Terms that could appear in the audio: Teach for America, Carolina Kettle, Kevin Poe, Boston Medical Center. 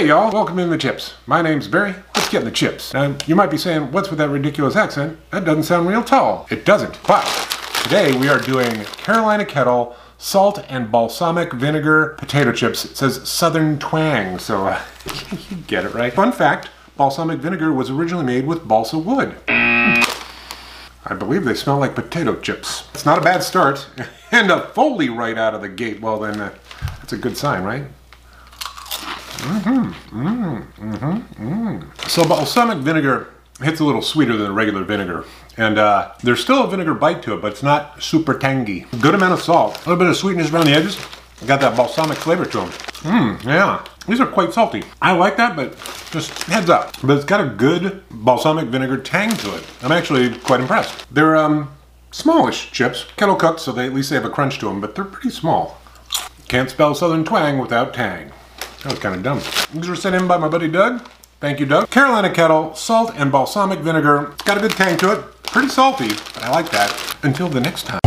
Hey y'all, welcome in the chips. My name's Barry. Let's get in the chips. Now, you might be saying, what's with that ridiculous accent? That doesn't sound real at all. It doesn't, but today we are doing Carolina Kettle salt and balsamic vinegar potato chips. It says Southern twang, so you get it right. Fun fact, balsamic vinegar was originally made with balsa wood. I believe they smell like potato chips. It's not a bad start, and a Foley right out of the gate. Well then, that's a good sign, right? So balsamic vinegar hits a little sweeter than regular vinegar, and there's still a vinegar bite to it, but it's not super tangy. Good amount of salt, a little bit of sweetness around the edges. Got that balsamic flavor to them. Yeah, these are quite salty. I like that, but just heads up. But it's got a good balsamic vinegar tang to it. I'm actually quite impressed. They're smallish chips, kettle cooked, so they at least they have a crunch to them, but they're pretty small. Can't spell Southern twang without tang. That was kind of dumb. These were sent in by my buddy Doug. Thank you, Doug. Carolina Kettle, salt and balsamic vinegar. It's got a good tang to it. Pretty salty, but I like that. Until the next time.